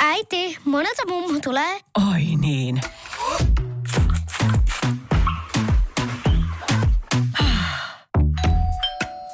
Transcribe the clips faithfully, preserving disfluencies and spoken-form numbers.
Äiti, monelta mummu tulee. Oi niin.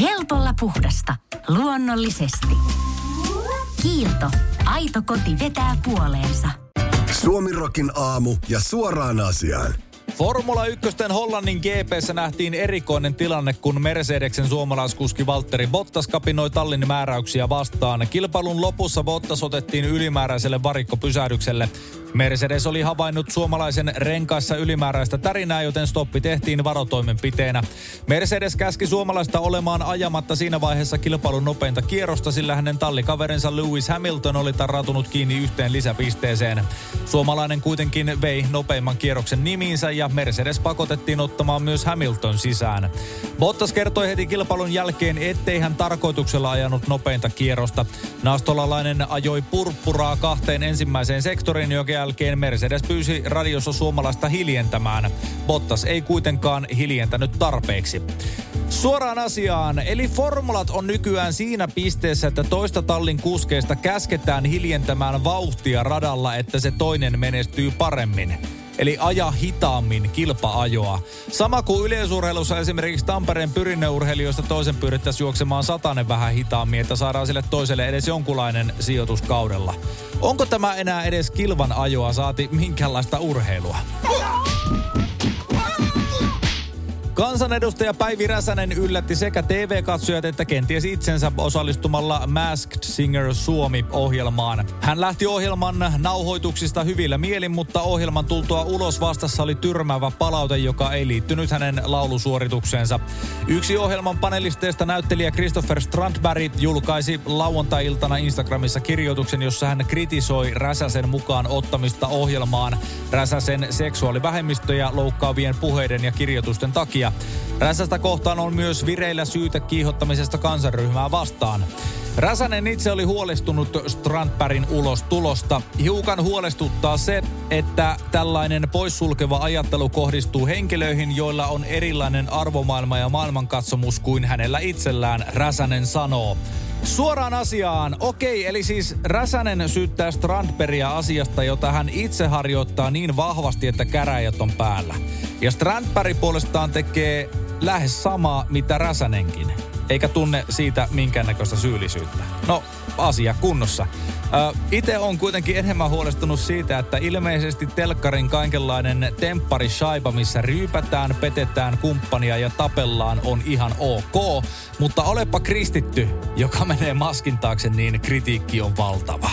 Helpolla puhdasta. Luonnollisesti. Kiilto. Aito koti vetää puoleensa. SuomiRockin aamu ja suoraan asiaan. Formula ykkösten Hollannin G P:ssä nähtiin erikoinen tilanne, kun Mercedesen suomalaiskuski Valtteri Bottas kapinoi tallin määräyksiä vastaan. Kilpailun lopussa Bottas otettiin ylimääräiselle varikkopysähdykselle. Mercedes oli havainnut suomalaisen renkaissa ylimääräistä tärinää, joten stoppi tehtiin varotoimenpiteenä. Mercedes käski suomalaista olemaan ajamatta siinä vaiheessa kilpailun nopeinta kierrosta, sillä hänen tallikaverinsa Lewis Hamilton oli tarrautunut kiinni yhteen lisäpisteeseen. Suomalainen kuitenkin vei nopeimman kierroksen nimiinsä ja Mercedes pakotettiin ottamaan myös Hamilton sisään. Bottas kertoi heti kilpailun jälkeen, ettei hän tarkoituksella ajanut nopeinta kierrosta. Nastolalainen ajoi purppuraa kahteen ensimmäiseen sektoriin, joka jälkeen Mercedes pyysi radiossa suomalaista hiljentämään. Bottas ei kuitenkaan hiljentänyt tarpeeksi. Suoraan asiaan, eli formulat on nykyään siinä pisteessä, että toista tallin kuskeista käsketään hiljentämään vauhtia radalla, että se toinen menestyy paremmin. Eli aja hitaammin kilpa-ajoa. Sama kuin yleisurheilussa esimerkiksi Tampereen pyrinneurheilijoista toisen pyrittäisiin juoksemaan satanen vähän hitaammin, että saadaan sille toiselle edes jonkunlainen sijoitus kaudella. Onko tämä enää edes kilvan ajoa, saati minkäänlaista urheilua? Kansanedustaja Päivi Räsänen yllätti sekä T V-katsojat että kenties itsensä osallistumalla Masked Singer Suomi-ohjelmaan. Hän lähti ohjelman nauhoituksista hyvillä mielin, mutta ohjelman tultua ulos vastassa oli tyrmäävä palaute, joka ei liittynyt hänen laulusuoritukseensa. Yksi ohjelman panelisteista näyttelijä Christopher Strandberg julkaisi lauantai-iltana Instagramissa kirjoituksen, jossa hän kritisoi Räsäsen mukaan ottamista ohjelmaan Räsäsen seksuaalivähemmistöjä loukkaavien puheiden ja kirjoitusten takia. Räsästä kohtaan on myös vireillä syyte kiihottamisesta kansanryhmää vastaan. Räsänen itse oli huolestunut Strandbergin ulostulosta. Hiukan huolestuttaa se, että tällainen poissulkeva ajattelu kohdistuu henkilöihin, joilla on erilainen arvomaailma ja maailmankatsomus kuin hänellä itsellään, Räsänen sanoo. Suoraan asiaan. Okei, eli siis Räsänen syyttää Strandbergia asiasta, jota hän itse harjoittaa niin vahvasti, että käräjät on päällä. Ja Strandberg puolestaan tekee lähes samaa, mitä Räsänenkin. Eikä tunne siitä minkäännäköistä syyllisyyttä. No, asia kunnossa. Ö, ite on kuitenkin enemmän huolestunut siitä, että ilmeisesti telkkarin kaikenlainen tempparishaiba, missä ryypätään, petetään kumppania ja tapellaan, on ihan ok. Mutta olepa kristitty, joka menee maskin taakse, niin kritiikki on valtava.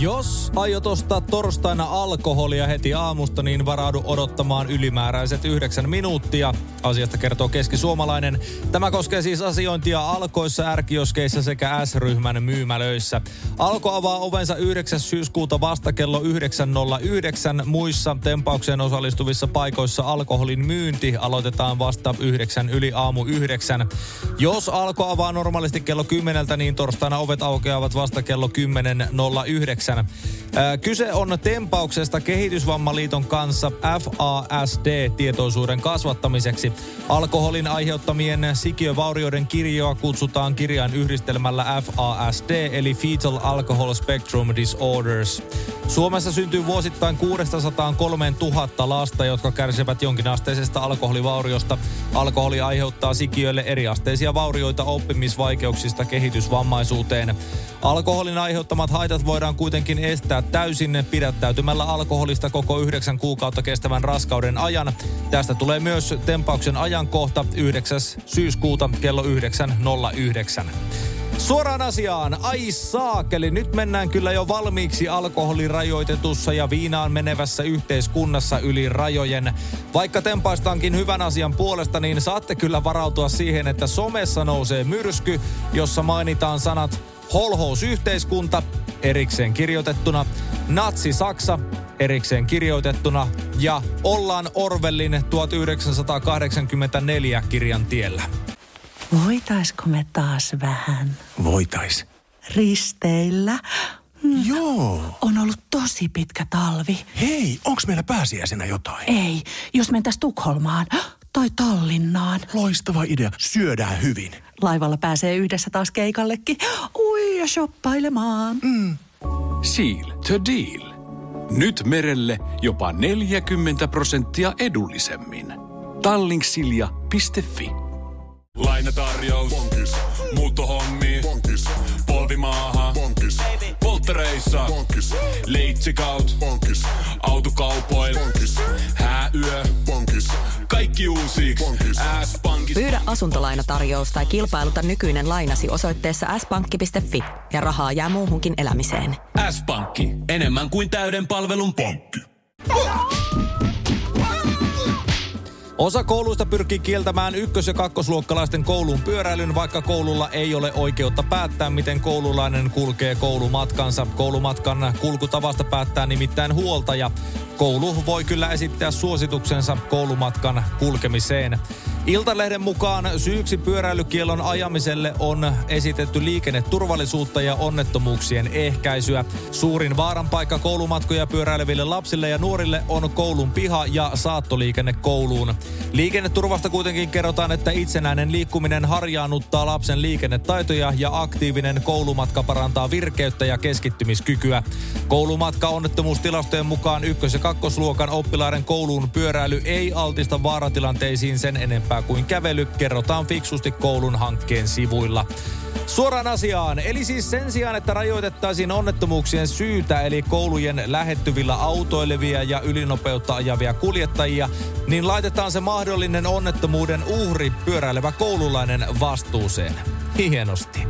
Jos aiot ostaa torstaina alkoholia heti aamusta, niin varaudu odottamaan ylimääräiset yhdeksän minuuttia. Asiasta kertoo Keski-Suomalainen. Tämä koskee siis asiointia Alkoissa, R-kioskeissa sekä S-ryhmän myymälöissä. Alko avaa ovensa yhdeksäs syyskuuta vasta kello yhdeksän nolla yhdeksän. Muissa tempaukseen osallistuvissa paikoissa alkoholin myynti aloitetaan vasta yhdeksän yli aamu yhdeksän. Jos Alko avaa normaalisti kello kymmeneltä, niin torstaina ovet aukeavat vasta kello kymmenen nolla yhdeksän. Kyse on tempauksesta Kehitysvammaliiton kanssa F A S D-tietoisuuden kasvattamiseksi. Alkoholin aiheuttamien sikiövaurioiden kirjoa kutsutaan kirjain yhdistelmällä F A S D, eli Fetal Alcohol Spectrum Disorders. Suomessa syntyy vuosittain kuusisataakolme tuhatta lasta, jotka kärsivät jonkinasteisesta alkoholivauriosta. Alkoholi aiheuttaa sikiöille eriasteisia vaurioita oppimisvaikeuksista kehitysvammaisuuteen. Alkoholin aiheuttamat haitat voidaan kuitenkin estää täysin pidättäytymällä alkoholista koko yhdeksän kuukautta kestävän raskauden ajan. Tästä tulee myös tempauksen ajankohta yhdeksäs syyskuuta kello yhdeksän nolla yhdeksän. Suoraan asiaan, ai saakeli, nyt mennään kyllä jo valmiiksi alkoholirajoitetussa ja viinaan menevässä yhteiskunnassa yli rajojen. Vaikka tempaistaankin hyvän asian puolesta, niin saatte kyllä varautua siihen, että somessa nousee myrsky, jossa mainitaan sanat holhousyhteiskunta erikseen kirjoitettuna, natsi-Saksa erikseen kirjoitettuna ja ollaan Orwellin tuhatyhdeksänsataakahdeksankymmentäneljä kirjan tiellä. Voitaisko me taas vähän? Voitais. Risteillä? Mm. Joo. On ollut tosi pitkä talvi. Hei, onks meillä pääsiäisenä jotain? Ei, jos mentäis Tukholmaan. tai Tallinnaan. Loistava idea. Syödään hyvin. Laivalla pääsee yhdessä taas keikallekin. Ui, ja shoppailemaan. Mm. Seal to deal. Nyt merelle jopa neljäkymmentä prosenttia edullisemmin. Tallinksilja piste fi. Lainatarjous. Bonkis. Muuttohommi. Bonkis. Polvimaaha. Bonkis. Polttereissa. Bonkis. Leitsikaut. Bonkis. Autokaupoil. Bonkis. Hääyö. Bonkis. Kaikki uusiksi. S-pankki. Pyydä asuntolainatarjous tai kilpailuta nykyinen lainasi osoitteessa s pankki piste fi ja rahaa jää muuhunkin elämiseen. S-pankki. Enemmän kuin täyden palvelun pankki. Osa kouluista pyrkii kieltämään ykkös- ja kakkosluokkalaisten kouluun pyöräilyn, vaikka koululla ei ole oikeutta päättää, miten koululainen kulkee koulumatkansa. Koulumatkan kulkutavasta päättää nimittäin huoltaja. Koulu voi kyllä esittää suosituksensa koulumatkan kulkemiseen. Iltalehden mukaan syyksi pyöräilykielon ajamiselle on esitetty liikenneturvallisuutta ja onnettomuuksien ehkäisyä. Suurin vaaranpaikka koulumatkoja pyöräileville lapsille ja nuorille on koulun piha ja saattoliikenne kouluun. Liikenneturvasta kuitenkin kerrotaan, että itsenäinen liikkuminen harjaannuttaa lapsen liikennetaitoja ja aktiivinen koulumatka parantaa virkeyttä ja keskittymiskykyä. Koulumatka onnettomuustilastojen mukaan ykkös- ja kakkosluokan oppilaiden kouluun pyöräily ei altista vaaratilanteisiin sen enempää kuin kävely, kerrotaan fiksusti koulun hankkeen sivuilla. Suoraan asiaan, eli siis sen sijaan, että rajoitettaisiin onnettomuuksien syytä, eli koulujen lähettyvillä autoilevia ja ylinopeutta ajavia kuljettajia, niin laitetaan se mahdollinen onnettomuuden uhri, pyöräilevä koululainen, vastuuseen. Hienosti.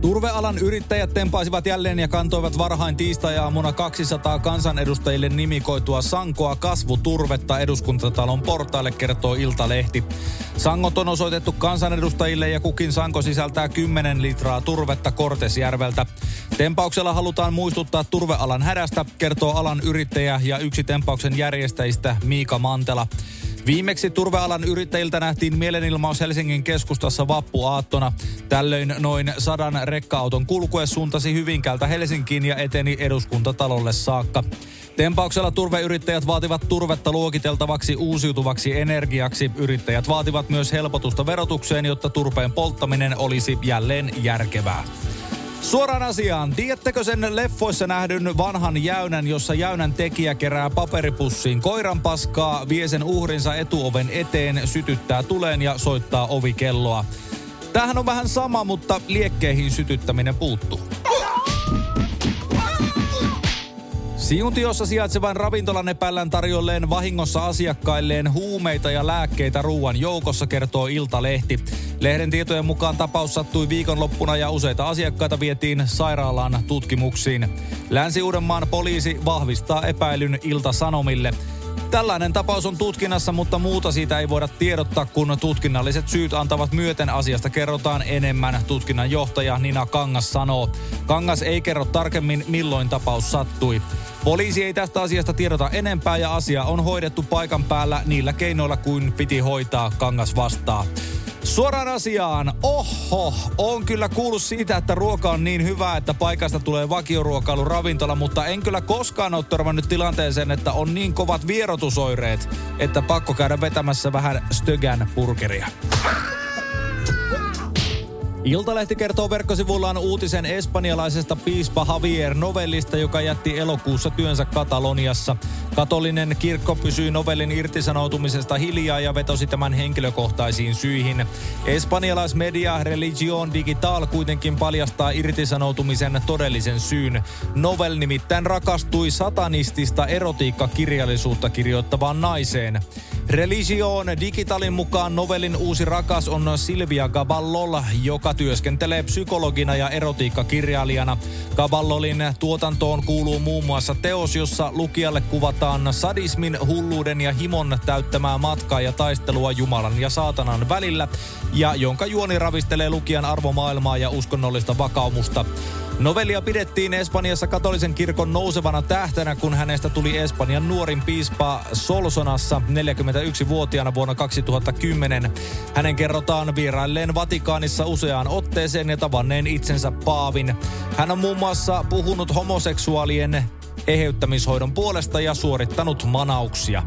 Turvealan yrittäjät tempaisivat jälleen ja kantoivat varhain tiistai-aamuna kaksisataa kansanedustajille nimikoitua sankoa kasvuturvetta eduskuntatalon portaille, kertoo Iltalehti. Sangot on osoitettu kansanedustajille ja kukin sanko sisältää kymmenen litraa turvetta Kortesjärveltä. Tempauksella halutaan muistuttaa turvealan hädästä, kertoo alan yrittäjä ja yksi tempauksen järjestäjistä Miika Mantela. Viimeksi turvealan yrittäjiltä nähtiin mielenilmaus Helsingin keskustassa vappuaattona. Tällöin noin sadan rekka-auton kulkue suuntasi Hyvinkäältä Helsinkiin ja eteni eduskuntatalolle saakka. Tempauksella turveyrittäjät vaativat turvetta luokiteltavaksi uusiutuvaksi energiaksi. Yrittäjät vaativat myös helpotusta verotukseen, jotta turpeen polttaminen olisi jälleen järkevää. Suoraan asiaan, tiedättekö sen leffoissa nähdyn vanhan jäynän, jossa jäynän tekijä kerää paperipussiin koiran paskaa, vie sen uhrinsa etuoven eteen, sytyttää tuleen ja soittaa ovikelloa. Tämähän on vähän sama, mutta liekkeihin sytyttäminen puuttuu. Siuntiossa sijaitsevan ravintolan epäillään tarjolleen vahingossa asiakkailleen huumeita ja lääkkeitä ruuan joukossa, kertoo Iltalehti. Lehden tietojen mukaan tapaus sattui viikonloppuna ja useita asiakkaita vietiin sairaalaan tutkimuksiin. Länsi-Uudenmaan poliisi vahvistaa epäilyn Ilta-Sanomille. Tällainen tapaus on tutkinnassa, mutta muuta siitä ei voida tiedottaa, kun tutkinnalliset syyt antavat myöten. Asiasta kerrotaan enemmän, tutkinnanjohtaja Nina Kangas sanoo. Kangas ei kerro tarkemmin, milloin tapaus sattui. Poliisi ei tästä asiasta tiedota enempää ja asia on hoidettu paikan päällä niillä keinoilla kuin piti hoitaa, Kangas vastaa. Suoraan asiaan, oho, on kyllä kuullut siitä, että ruoka on niin hyvää, että paikasta tulee vakioruokailu ravintola, mutta en kyllä koskaan ole törmännyt tilanteeseen, että on niin kovat vierotusoireet, että pakko käydä vetämässä vähän stögän burgeria. Iltalehti kertoo verkkosivullaan uutisen espanjalaisesta piispa Javier Novellista, joka jätti elokuussa työnsä Kataloniassa. Katolinen kirkko pysyi Novellin irtisanoutumisesta hiljaa ja vetosi tämän henkilökohtaisiin syihin. Espanjalaismedia Religión Digital kuitenkin paljastaa irtisanoutumisen todellisen syyn. Novell nimittäin rakastui satanistista erotiikkakirjallisuutta kirjoittavaan naiseen. Religión Digitalin mukaan Novellin uusi rakas on Sílvia Caballol, joka työskentelee psykologina ja erotiikkakirjailijana. Caballolin tuotantoon kuuluu muun muassa teos, jossa lukijalle kuvataan sadismin, hulluuden ja himon täyttämää matkaa ja taistelua Jumalan ja saatanan välillä, ja jonka juoni ravistelee lukijan arvomaailmaa ja uskonnollista vakaumusta. Novellia pidettiin Espanjassa katolisen kirkon nousevana tähtenä, kun hänestä tuli Espanjan nuorin piispa Solsonassa neljäkymmentäyksivuotiaana vuonna kaksituhattakymmenen. Hänen kerrotaan vierailleen Vatikaanissa useaan otteeseen ja tavanneen itsensä paavin. Hän on muun muassa puhunut homoseksuaalien eheyttämishoidon puolesta ja suorittanut manauksia.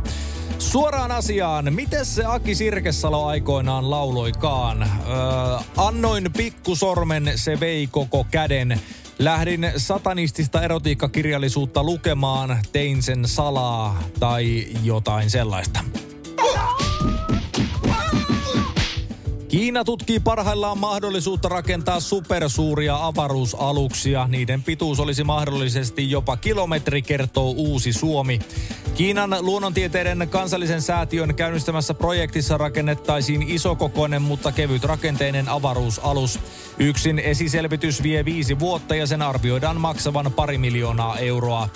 Suoraan asiaan, mites se Aki Sirkesalo aikoinaan lauloikaan? Öö, annoin pikkusormen, se vei koko käden. Lähdin satanistista erotiikkakirjallisuutta lukemaan, tein sen salaa tai jotain sellaista. Kiina tutkii parhaillaan mahdollisuutta rakentaa supersuuria avaruusaluksia. Niiden pituus olisi mahdollisesti jopa kilometri, kertoo Uusi Suomi. Kiinan luonnontieteiden kansallisen säätiön käynnistämässä projektissa rakennettaisiin isokokoinen, mutta kevyt rakenteinen avaruusalus. Yksin esiselvitys vie viisi vuotta ja sen arvioidaan maksavan pari miljoonaa euroa.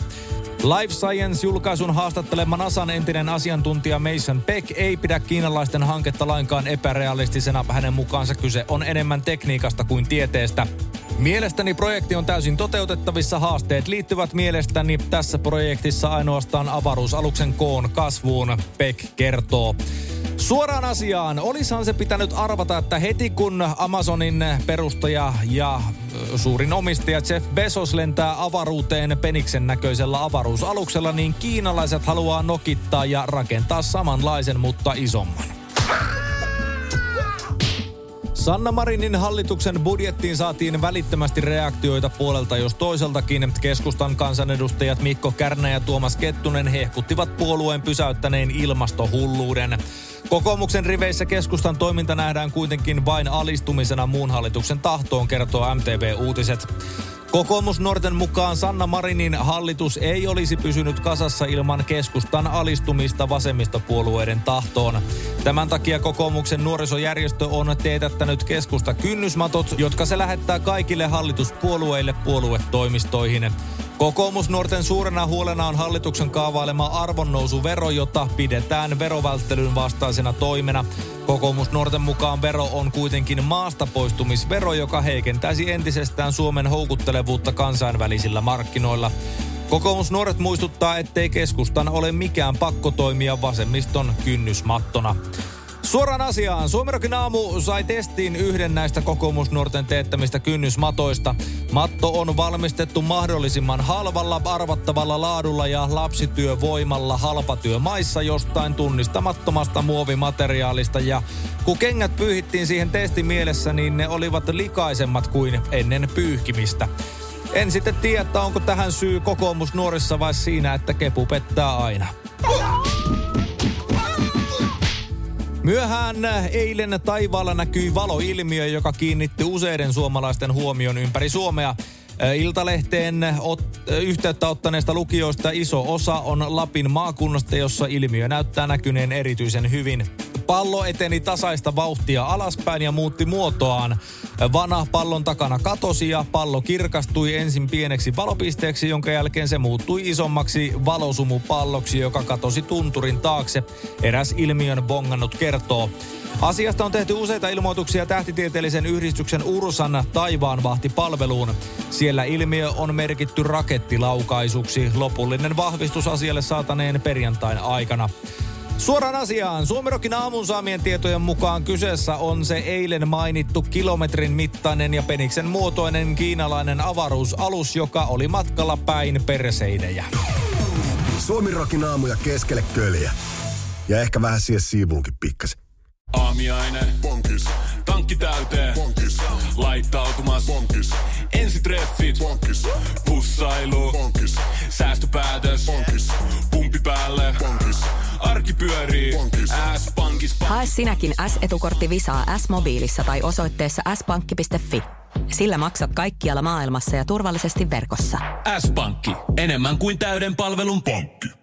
Life Science-julkaisun haastattelema NASAn entinen asiantuntija Mason Beck ei pidä kiinalaisten hanketta lainkaan epärealistisena. Hänen mukaansa kyse on enemmän tekniikasta kuin tieteestä. Mielestäni projekti on täysin toteutettavissa. Haasteet liittyvät mielestäni tässä projektissa ainoastaan avaruusaluksen koon kasvuun, Beck kertoo. Suoraan asiaan, olisahan se pitänyt arvata, että heti kun Amazonin perustaja ja suurin omistaja Jeff Bezos lentää avaruuteen peniksen näköisellä avaruusaluksella, niin kiinalaiset haluaa nokittaa ja rakentaa samanlaisen, mutta isomman. Sanna Marinin hallituksen budjettiin saatiin välittömästi reaktioita puolelta jos toiseltakin. Keskustan kansanedustajat Mikko Kärnä ja Tuomas Kettunen hehkuttivat puolueen pysäyttäneen ilmastohulluuden. Kokoomuksen riveissä keskustan toiminta nähdään kuitenkin vain alistumisena muun hallituksen tahtoon, kertoo M T V-uutiset. Kokoomusnuorten mukaan Sanna Marinin hallitus ei olisi pysynyt kasassa ilman keskustan alistumista vasemmistopuolueiden tahtoon. Tämän takia kokoomuksen nuorisojärjestö on teetättänyt keskusta kynnysmatot, jotka se lähettää kaikille hallituspuolueille puoluetoimistoihin. Kokoomusnuorten suurena huolena on hallituksen kaavailema arvonnousuvero, jota pidetään verovälttelyn vastaisena toimena. Kokoomusnuorten mukaan vero on kuitenkin maastapoistumisvero, joka heikentäisi entisestään Suomen houkuttelevuutta kansainvälisillä markkinoilla. Kokoomusnuoret muistuttaa, ettei keskustan ole mikään pakko toimia vasemmiston kynnysmattona. Suoraan asiaan, SuomiRockin aamu sai testiin yhden näistä kokoomusnuorten teettämistä kynnysmatoista. Matto on valmistettu mahdollisimman halvalla, arvattavalla laadulla ja lapsityövoimalla halpatyömaissa jostain tunnistamattomasta muovimateriaalista. Ja kun kengät pyyhittiin siihen testimielessä, niin ne olivat likaisemmat kuin ennen pyyhkimistä. En sitten tiedä, että onko tähän syy kokoomusnuorissa vai siinä, että kepu pettää aina. Myöhään eilen taivaalla näkyi valoilmiö, joka kiinnitti useiden suomalaisten huomion ympäri Suomea. Iltalehteen ot- yhteyttä ottaneista lukijoista iso osa on Lapin maakunnasta, jossa ilmiö näyttää näkyneen erityisen hyvin. Pallo eteni tasaista vauhtia alaspäin ja muutti muotoaan. Vana pallon takana katosi ja pallo kirkastui ensin pieneksi valopisteeksi, jonka jälkeen se muuttui isommaksi valosumupalloksi, joka katosi tunturin taakse. Eräs ilmiön bongannut kertoo. Asiasta on tehty useita ilmoituksia tähtitieteellisen yhdistyksen Ursan taivaanvahtipalveluun. Siellä ilmiö on merkitty rakettilaukaisuksi. Lopullinen vahvistus asialle saataneen perjantain aikana. Suoraan asiaan, SuomiRockin aamun saamien tietojen mukaan kyseessä on se eilen mainittu kilometrin mittainen ja peniksen muotoinen kiinalainen avaruusalus, joka oli matkalla päin perseinejä. SuomiRockin aamuja keskelle köljä. Ja ehkä vähän siihen siivuunkin pikkas. Aamiainen. Bonkis. Tankki täyteen. Bonkis. Laittautumas. Bonkis. Ensitreffit. Bonkis. Pussailu. Bonkis. Säästöpäätös. Bonkis. Pumpi päälle. Bonkis. Arki pyörii. S-pankki. Hae sinäkin S-etukortti Visaa S-mobiilissa tai osoitteessa s pankki piste f i. Sillä maksat kaikkialla maailmassa ja turvallisesti verkossa. S-pankki. Enemmän kuin täyden palvelun pankki.